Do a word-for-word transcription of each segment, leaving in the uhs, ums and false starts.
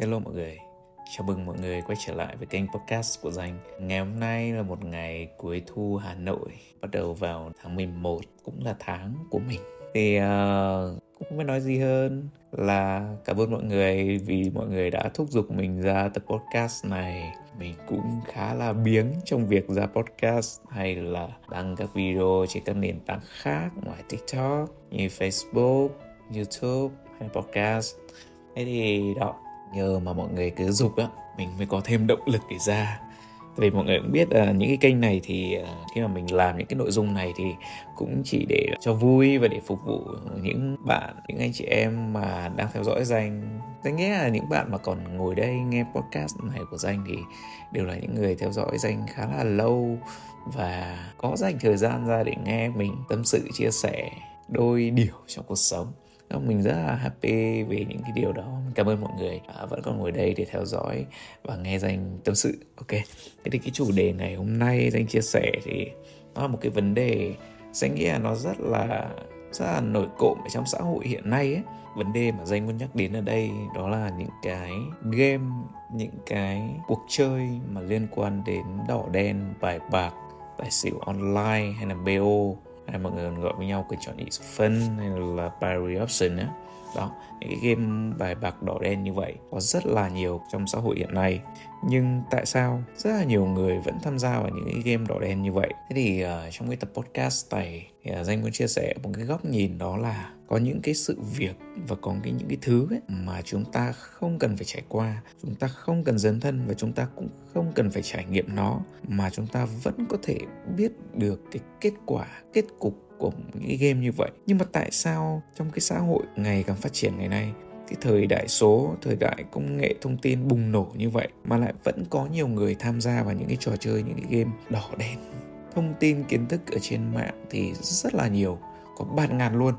Hello mọi người, chào mừng mọi người quay trở lại với kênh podcast của Danh. Ngày hôm nay là một ngày cuối thu Hà Nội, bắt đầu vào tháng mười một, cũng là tháng của mình. Thì uh, cũng không biết nói gì hơn là cảm ơn mọi người vì mọi người đã thúc giục mình ra tập podcast này. Mình cũng khá là biếng trong việc ra podcast hay là đăng các video trên các nền tảng khác ngoài TikTok, như Facebook, YouTube hay podcast. Thế thì đó, nhờ mà mọi người cứ giục á, mình mới có thêm động lực để ra. Vì mọi người cũng biết là những cái kênh này thì khi mà mình làm những cái nội dung này thì cũng chỉ để cho vui và để phục vụ những bạn, những anh chị em mà đang theo dõi Danh. Danh nghĩa là những bạn mà còn ngồi đây nghe podcast này của Danh thì đều là những người theo dõi Danh khá là lâu và có dành thời gian ra để nghe mình tâm sự, chia sẻ đôi điều trong cuộc sống. Mình rất là happy về những cái điều đó. Cảm ơn mọi người à, vẫn còn ngồi đây để theo dõi và nghe Danh tâm sự. Ok, thế thì cái chủ đề ngày hôm nay Danh chia sẻ thì nó là một cái vấn đề Danh nghĩ là nó rất là rất là nổi cộm ở trong xã hội hiện nay ấy. Vấn đề mà Danh muốn nhắc đến ở đây đó là những cái game, những cái cuộc chơi mà liên quan đến đỏ đen, bài bạc, tài xỉu online hay là bê ô, hay mọi người còn gọi với nhau cái chọn ý số phân hay là binary option á. Đó, những cái game bài bạc đỏ đen như vậy có rất là nhiều trong xã hội hiện nay. Nhưng tại sao rất là nhiều người vẫn tham gia vào những cái game đỏ đen như vậy? Thế thì uh, trong cái tập podcast này thì uh, Danh muốn chia sẻ một cái góc nhìn, đó là có những cái sự việc và có cái, những cái thứ ấy mà chúng ta không cần phải trải qua, chúng ta không cần dấn thân và chúng ta cũng không cần phải trải nghiệm nó, mà chúng ta vẫn có thể biết được cái kết quả, kết cục của những game như vậy. Nhưng mà tại sao trong cái xã hội ngày càng phát triển ngày nay, cái thời đại số, thời đại công nghệ thông tin bùng nổ như vậy mà lại vẫn có nhiều người tham gia vào những cái trò chơi, những cái game đỏ đen? Thông tin kiến thức ở trên mạng thì rất là nhiều, có bạt ngàn luôn,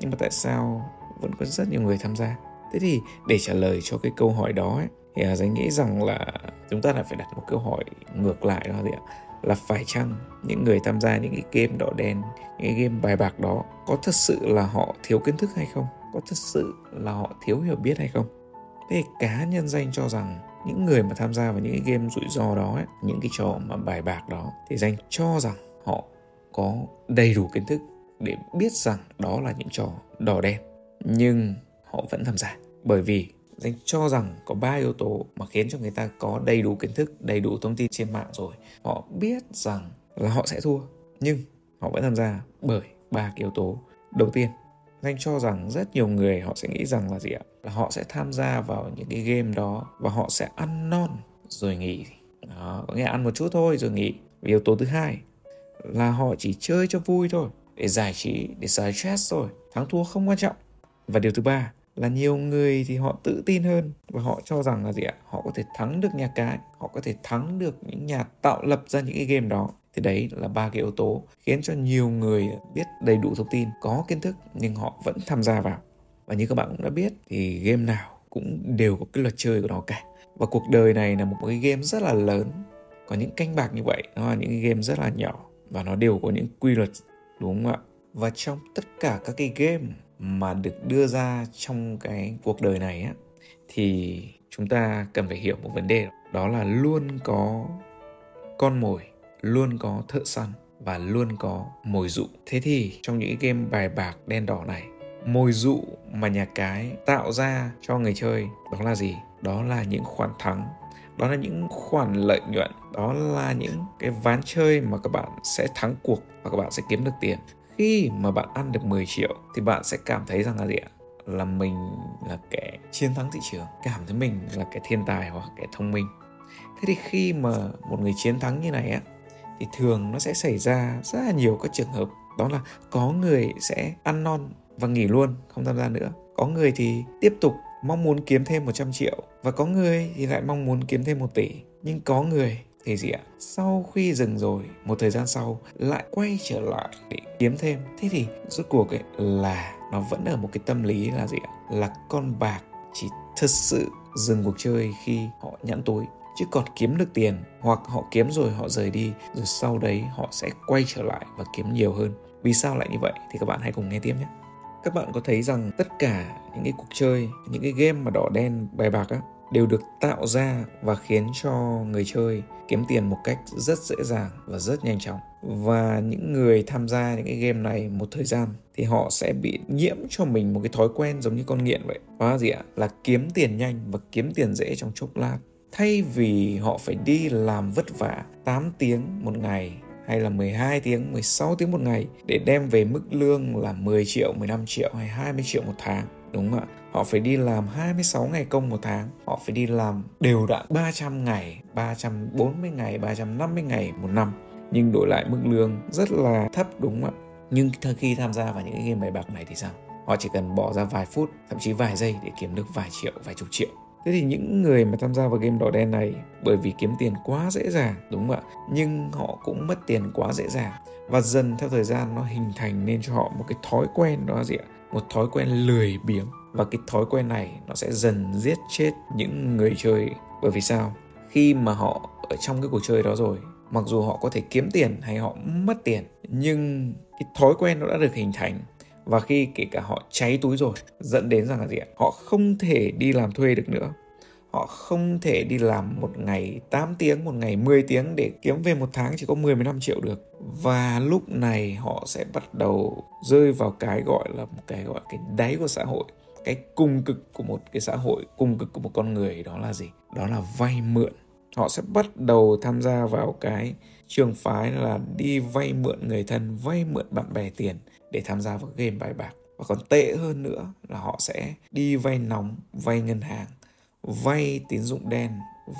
nhưng mà tại sao vẫn có rất nhiều người tham gia? Thế thì để trả lời cho cái câu hỏi đó ấy, thì Danh nghĩ rằng là chúng ta lại phải đặt một câu hỏi ngược lại, đó gì ạ? Là phải chăng những người tham gia những cái game đỏ đen, những cái game bài bạc đó có thật sự là họ thiếu kiến thức hay không? Có thật sự là họ thiếu hiểu biết hay không? Thế cá nhân Danh cho rằng những người mà tham gia vào những cái game rủi ro đó ấy, những cái trò mà bài bạc đó, thì Danh cho rằng họ có đầy đủ kiến thức để biết rằng đó là những trò đỏ đen, nhưng họ vẫn tham gia. Bởi vì Danh cho rằng có ba yếu tố mà khiến cho người ta có đầy đủ kiến thức, đầy đủ thông tin trên mạng rồi, họ biết rằng là họ sẽ thua, nhưng họ vẫn tham gia bởi ba cái yếu tố. Đầu tiên, Danh cho rằng rất nhiều người họ sẽ nghĩ rằng là gì ạ? Là họ sẽ tham gia vào những cái game đó và họ sẽ ăn non rồi nghỉ. Đó, có nghĩa ăn một chút thôi rồi nghỉ. Và yếu tố thứ hai là họ chỉ chơi cho vui thôi, để giải trí, để giải stress thôi, thắng thua không quan trọng. Và điều thứ ba là nhiều người thì họ tự tin hơn và họ cho rằng là gì ạ? Họ có thể thắng được nhà cái, họ có thể thắng được những nhà tạo lập ra những cái game đó. Thì đấy là ba cái yếu tố khiến cho nhiều người biết đầy đủ thông tin, có kiến thức nhưng họ vẫn tham gia vào. Và như các bạn cũng đã biết thì game nào cũng đều có cái luật chơi của nó cả. Và cuộc đời này là một cái game rất là lớn, có những canh bạc như vậy, nó là những cái game rất là nhỏ và nó đều có những quy luật, đúng không ạ? Và trong tất cả các cái game mà được đưa ra trong cái cuộc đời này á, thì chúng ta cần phải hiểu một vấn đề, đó là luôn có con mồi, luôn có thợ săn và luôn có mồi dụ. Thế thì trong những cái game bài bạc đen đỏ này, mồi dụ mà nhà cái tạo ra cho người chơi đó là gì? Đó là những khoản thắng, đó là những khoản lợi nhuận, đó là những cái ván chơi mà các bạn sẽ thắng cuộc và các bạn sẽ kiếm được tiền. Khi mà bạn ăn được mười triệu thì bạn sẽ cảm thấy rằng là gì ạ? Là mình là kẻ chiến thắng thị trường, cảm thấy mình là kẻ thiên tài hoặc kẻ thông minh. Thế thì khi mà một người chiến thắng như này á, thì thường nó sẽ xảy ra rất là nhiều các trường hợp, đó là có người sẽ ăn non và nghỉ luôn, không tham gia nữa. Có người thì tiếp tục mong muốn kiếm thêm một trăm triệu, và có người thì lại mong muốn kiếm thêm một tỷ. Nhưng có người thì gì ạ? Sau khi dừng rồi, một thời gian sau lại quay trở lại để kiếm thêm. Thế thì rốt cuộc ấy là nó vẫn ở một cái tâm lý là gì ạ? Là con bạc chỉ thật sự dừng cuộc chơi khi họ nhẵn túi, chứ còn kiếm được tiền hoặc họ kiếm rồi họ rời đi, rồi sau đấy họ sẽ quay trở lại và kiếm nhiều hơn. Vì sao lại như vậy? Thì các bạn hãy cùng nghe tiếp nhé. Các bạn có thấy rằng tất cả những cái cuộc chơi, những cái game mà đỏ đen bài bạc á, đều được tạo ra và khiến cho người chơi kiếm tiền một cách rất dễ dàng và rất nhanh chóng. Và những người tham gia những cái game này một thời gian thì họ sẽ bị nhiễm cho mình một cái thói quen giống như con nghiện vậy. Và gì ạ? Là kiếm tiền nhanh và kiếm tiền dễ trong chốc lát. Thay vì họ phải đi làm vất vả tám tiếng một ngày hay là mười hai tiếng, mười sáu tiếng một ngày để đem về mức lương là mười triệu, mười lăm triệu hay hai mươi triệu một tháng. Đúng không ạ? Họ phải đi làm hai mươi sáu ngày công một tháng. Họ phải đi làm đều đặn ba trăm ngày, ba trăm bốn mươi ngày, ba trăm năm mươi ngày một năm. Nhưng đổi lại mức lương rất là thấp, đúng không ạ? Nhưng khi tham gia vào những cái game bài bạc này thì sao? Họ chỉ cần bỏ ra vài phút, thậm chí vài giây để kiếm được vài triệu, vài chục triệu. Thế thì những người mà tham gia vào game đỏ đen này, bởi vì kiếm tiền quá dễ dàng, đúng không ạ? Nhưng họ cũng mất tiền quá dễ dàng. Và dần theo thời gian nó hình thành nên cho họ một cái thói quen, đó là gì ạ? Một thói quen lười biếng. Và cái thói quen này nó sẽ dần giết chết những người chơi. Bởi vì sao? Khi mà họ ở trong cái cuộc chơi đó rồi, mặc dù họ có thể kiếm tiền hay họ mất tiền, nhưng cái thói quen nó đã được hình thành. Và khi kể cả họ cháy túi rồi, dẫn đến rằng là gì ạ? Họ không thể đi làm thuê được nữa. Họ không thể đi làm một ngày tám tiếng, một ngày mười tiếng để kiếm về một tháng chỉ có mười đến mười lăm triệu được. Và lúc này họ sẽ bắt đầu rơi vào cái gọi là một cái gọi cái đáy của xã hội. Cái cùng cực của một cái xã hội, cùng cực của một con người đó là gì? Đó là vay mượn. Họ sẽ bắt đầu tham gia vào cái trường phái là đi vay mượn người thân, vay mượn bạn bè tiền để tham gia vào game bài bạc. Và còn tệ hơn nữa là họ sẽ đi vay nóng, vay ngân hàng, vay tín dụng đen,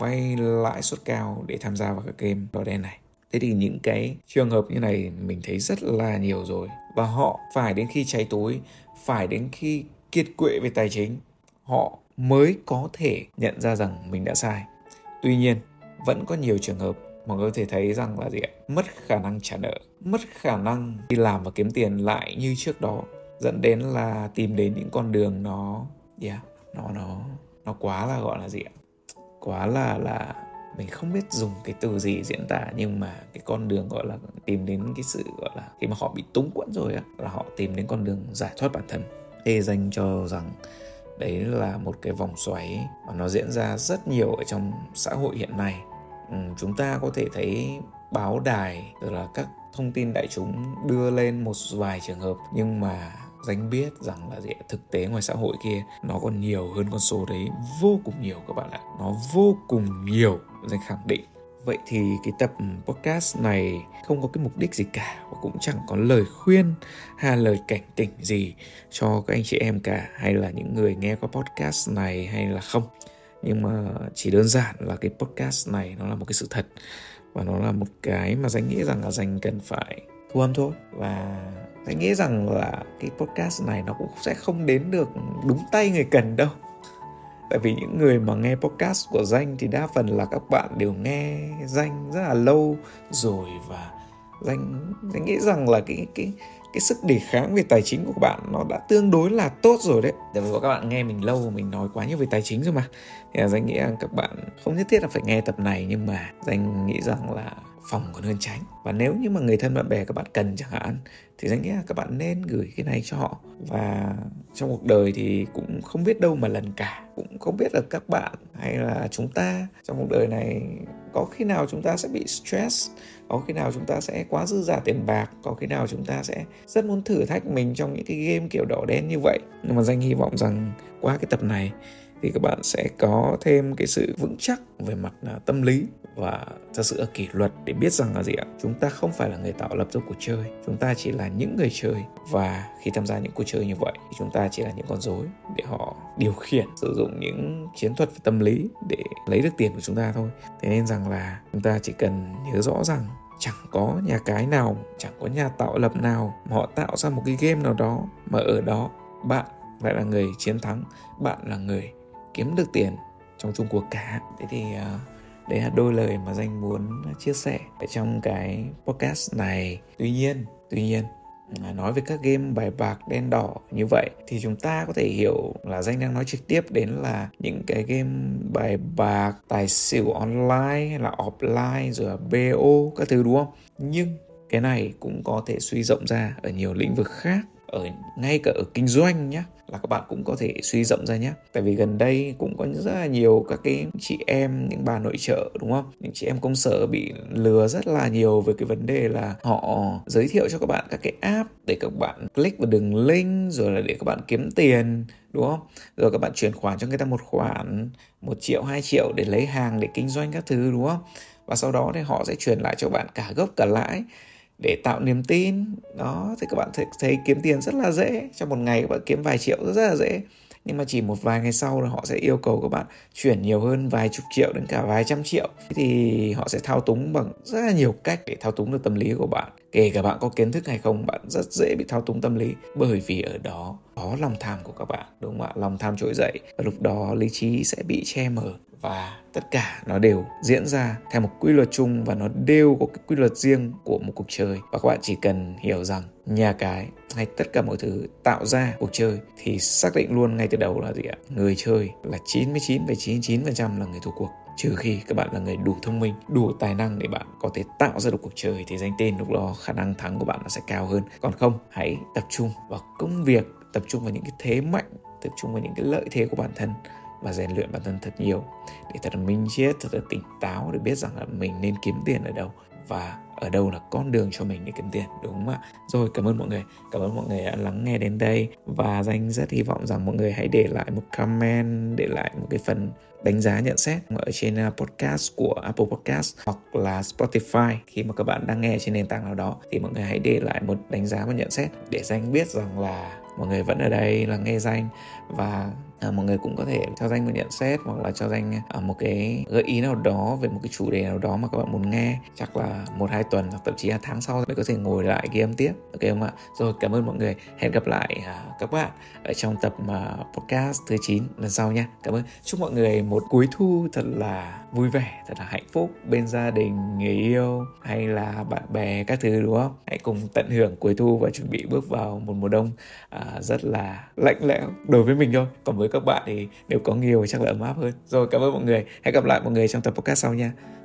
vay lãi suất cao để tham gia vào cái game đỏ đen này. Thế thì những cái trường hợp như này mình thấy rất là nhiều rồi. Và họ phải đến khi cháy túi, phải đến khi kiệt quệ về tài chính, họ mới có thể nhận ra rằng mình đã sai. Tuy nhiên, vẫn có nhiều trường hợp mà có thể thấy rằng là gì ạ? Mất khả năng trả nợ, mất khả năng đi làm và kiếm tiền lại như trước đó, dẫn đến là tìm đến những con đường nó, yeah, nó nó nó quá là gọi là gì ạ? Quá là là mình không biết dùng cái từ gì diễn tả, nhưng mà cái con đường gọi là tìm đến cái sự gọi là khi mà họ bị túng quẫn rồi á, là họ tìm đến con đường giải thoát bản thân. Thế dành cho rằng đấy là một cái vòng xoáy mà nó diễn ra rất nhiều ở trong xã hội hiện nay. Ừ, chúng ta có thể thấy báo đài rồi là các thông tin đại chúng đưa lên một vài trường hợp, nhưng mà Danh biết rằng là gì? Thực tế ngoài xã hội kia nó còn nhiều hơn con số đấy, vô cùng nhiều các bạn ạ, nó vô cùng nhiều, Danh khẳng định. Vậy thì cái tập podcast này không có cái mục đích gì cả và cũng chẳng có lời khuyên hay lời cảnh tỉnh gì cho các anh chị em cả, hay là những người nghe qua podcast này hay là không. Nhưng mà chỉ đơn giản là cái podcast này nó là một cái sự thật, và nó là một cái mà Danh nghĩ rằng là Danh cần phải thu âm thôi. Và Danh nghĩ rằng là cái podcast này nó cũng sẽ không đến được đúng tay người cần đâu. Tại vì những người mà nghe podcast của Danh thì đa phần là các bạn đều nghe Danh rất là lâu rồi, và Danh, Danh nghĩ rằng là cái, cái, cái sức đề kháng về tài chính của các bạn nó đã tương đối là tốt rồi đấy. Tại vì các bạn nghe mình lâu, mình nói quá nhiều về tài chính rồi mà. Thì là Danh nghĩ rằng các bạn không nhất thiết là phải nghe tập này, nhưng mà Danh nghĩ rằng là phòng còn hơn tránh. Và nếu như mà người thân bạn bè các bạn cần chẳng hạn, thì Danh nghĩ là các bạn nên gửi cái này cho họ. Và trong cuộc đời thì cũng không biết đâu mà lần cả, cũng không biết là các bạn hay là chúng ta trong cuộc đời này có khi nào chúng ta sẽ bị stress, có khi nào chúng ta sẽ quá dư dả tiền bạc, có khi nào chúng ta sẽ rất muốn thử thách mình trong những cái game kiểu đỏ đen như vậy. Nhưng mà Danh hy vọng rằng qua cái tập này thì các bạn sẽ có thêm cái sự vững chắc về mặt tâm lý và thật sự là kỷ luật, để biết rằng là gì ạ? Chúng ta không phải là người tạo lập ra cuộc chơi, chúng ta chỉ là những người chơi. Và khi tham gia những cuộc chơi như vậy thì chúng ta chỉ là những con rối để họ điều khiển, sử dụng những chiến thuật tâm lý để lấy được tiền của chúng ta thôi. Thế nên rằng là chúng ta chỉ cần nhớ rõ rằng chẳng có nhà cái nào, chẳng có nhà tạo lập nào mà họ tạo ra một cái game nào đó mà ở đó bạn lại là người chiến thắng, bạn là người kiếm được tiền trong chung cuộc cả. Thế thì uh, đấy là đôi lời mà Danh muốn chia sẻ ở trong cái podcast này. Tuy nhiên, tuy nhiên nói về các game bài bạc đen đỏ như vậy thì chúng ta có thể hiểu là Danh đang nói trực tiếp đến là những cái game bài bạc tài xỉu online hay là offline rồi là bê ô các thứ, đúng không? Nhưng cái này cũng có thể suy rộng ra ở nhiều lĩnh vực khác, ở ngay cả ở kinh doanh nhé, là các bạn cũng có thể suy rộng ra nhé. Tại vì gần đây cũng có rất là nhiều các cái chị em, những bà nội trợ đúng không, những chị em công sở bị lừa rất là nhiều về cái vấn đề là họ giới thiệu cho các bạn các cái app để các bạn click vào đường link rồi là để các bạn kiếm tiền đúng không, rồi các bạn chuyển khoản cho người ta một khoản một triệu hai triệu để lấy hàng để kinh doanh các thứ đúng không, và sau đó thì họ sẽ chuyển lại cho bạn cả gốc cả lãi để tạo niềm tin đó. Thì các bạn thấy, thấy kiếm tiền rất là dễ, trong một ngày các bạn kiếm vài triệu rất, rất là dễ, nhưng mà chỉ một vài ngày sau là họ sẽ yêu cầu các bạn chuyển nhiều hơn vài chục triệu đến cả vài trăm triệu. Thì họ sẽ thao túng bằng rất là nhiều cách để thao túng được tâm lý của bạn, kể cả bạn có kiến thức hay không, bạn rất dễ bị thao túng tâm lý, bởi vì ở đó có lòng tham của các bạn đúng không ạ, lòng tham trỗi dậy và lúc đó lý trí sẽ bị che mờ. Và tất cả nó đều diễn ra theo một quy luật chung và nó đều có cái quy luật riêng của một cuộc chơi. Và các bạn chỉ cần hiểu rằng nhà cái hay tất cả mọi thứ tạo ra cuộc chơi thì xác định luôn ngay từ đầu là gì ạ? Người chơi là chín mươi chín phẩy chín chín phần trăm là người thua cuộc. Trừ khi các bạn là người đủ thông minh, đủ tài năng để bạn có thể tạo ra được cuộc chơi thì danh tên lúc đó khả năng thắng của bạn nó sẽ cao hơn. Còn không, hãy tập trung vào công việc, tập trung vào những cái thế mạnh, tập trung vào những cái lợi thế của bản thân và rèn luyện bản thân thật nhiều, để thật là minh triết, thật là tỉnh táo để biết rằng là mình nên kiếm tiền ở đâu và ở đâu là con đường cho mình để kiếm tiền đúng không ạ? Rồi, cảm ơn mọi người, cảm ơn mọi người đã lắng nghe đến đây, và Danh rất hy vọng rằng mọi người hãy để lại một comment, để lại một cái phần đánh giá nhận xét ở trên podcast của Apple Podcast hoặc là Spotify. Khi mà các bạn đang nghe trên nền tảng nào đó thì mọi người hãy để lại một đánh giá và nhận xét để Danh biết rằng là mọi người vẫn ở đây là nghe Danh, và à, mọi người cũng có thể cho Danh một nhận xét hoặc là cho Danh à, một cái gợi ý nào đó về một cái chủ đề nào đó mà các bạn muốn nghe. Chắc là một hai tuần hoặc thậm chí là tháng sau mới có thể ngồi lại ghi âm tiếp, ok không ạ? Rồi, cảm ơn mọi người, hẹn gặp lại à, các bạn ở trong tập à, podcast thứ chín lần sau nha. Cảm ơn, chúc mọi người một cuối thu thật là vui vẻ, thật là hạnh phúc bên gia đình, người yêu hay là bạn bè các thứ đúng không? Hãy cùng tận hưởng cuối thu và chuẩn bị bước vào một mùa đông à, rất là lạnh lẽo đối với mình thôi, còn với các bạn thì nếu có nhiều chắc là ấm áp hơn. Rồi, cảm ơn mọi người, hẹn gặp lại mọi người trong tập podcast sau nha.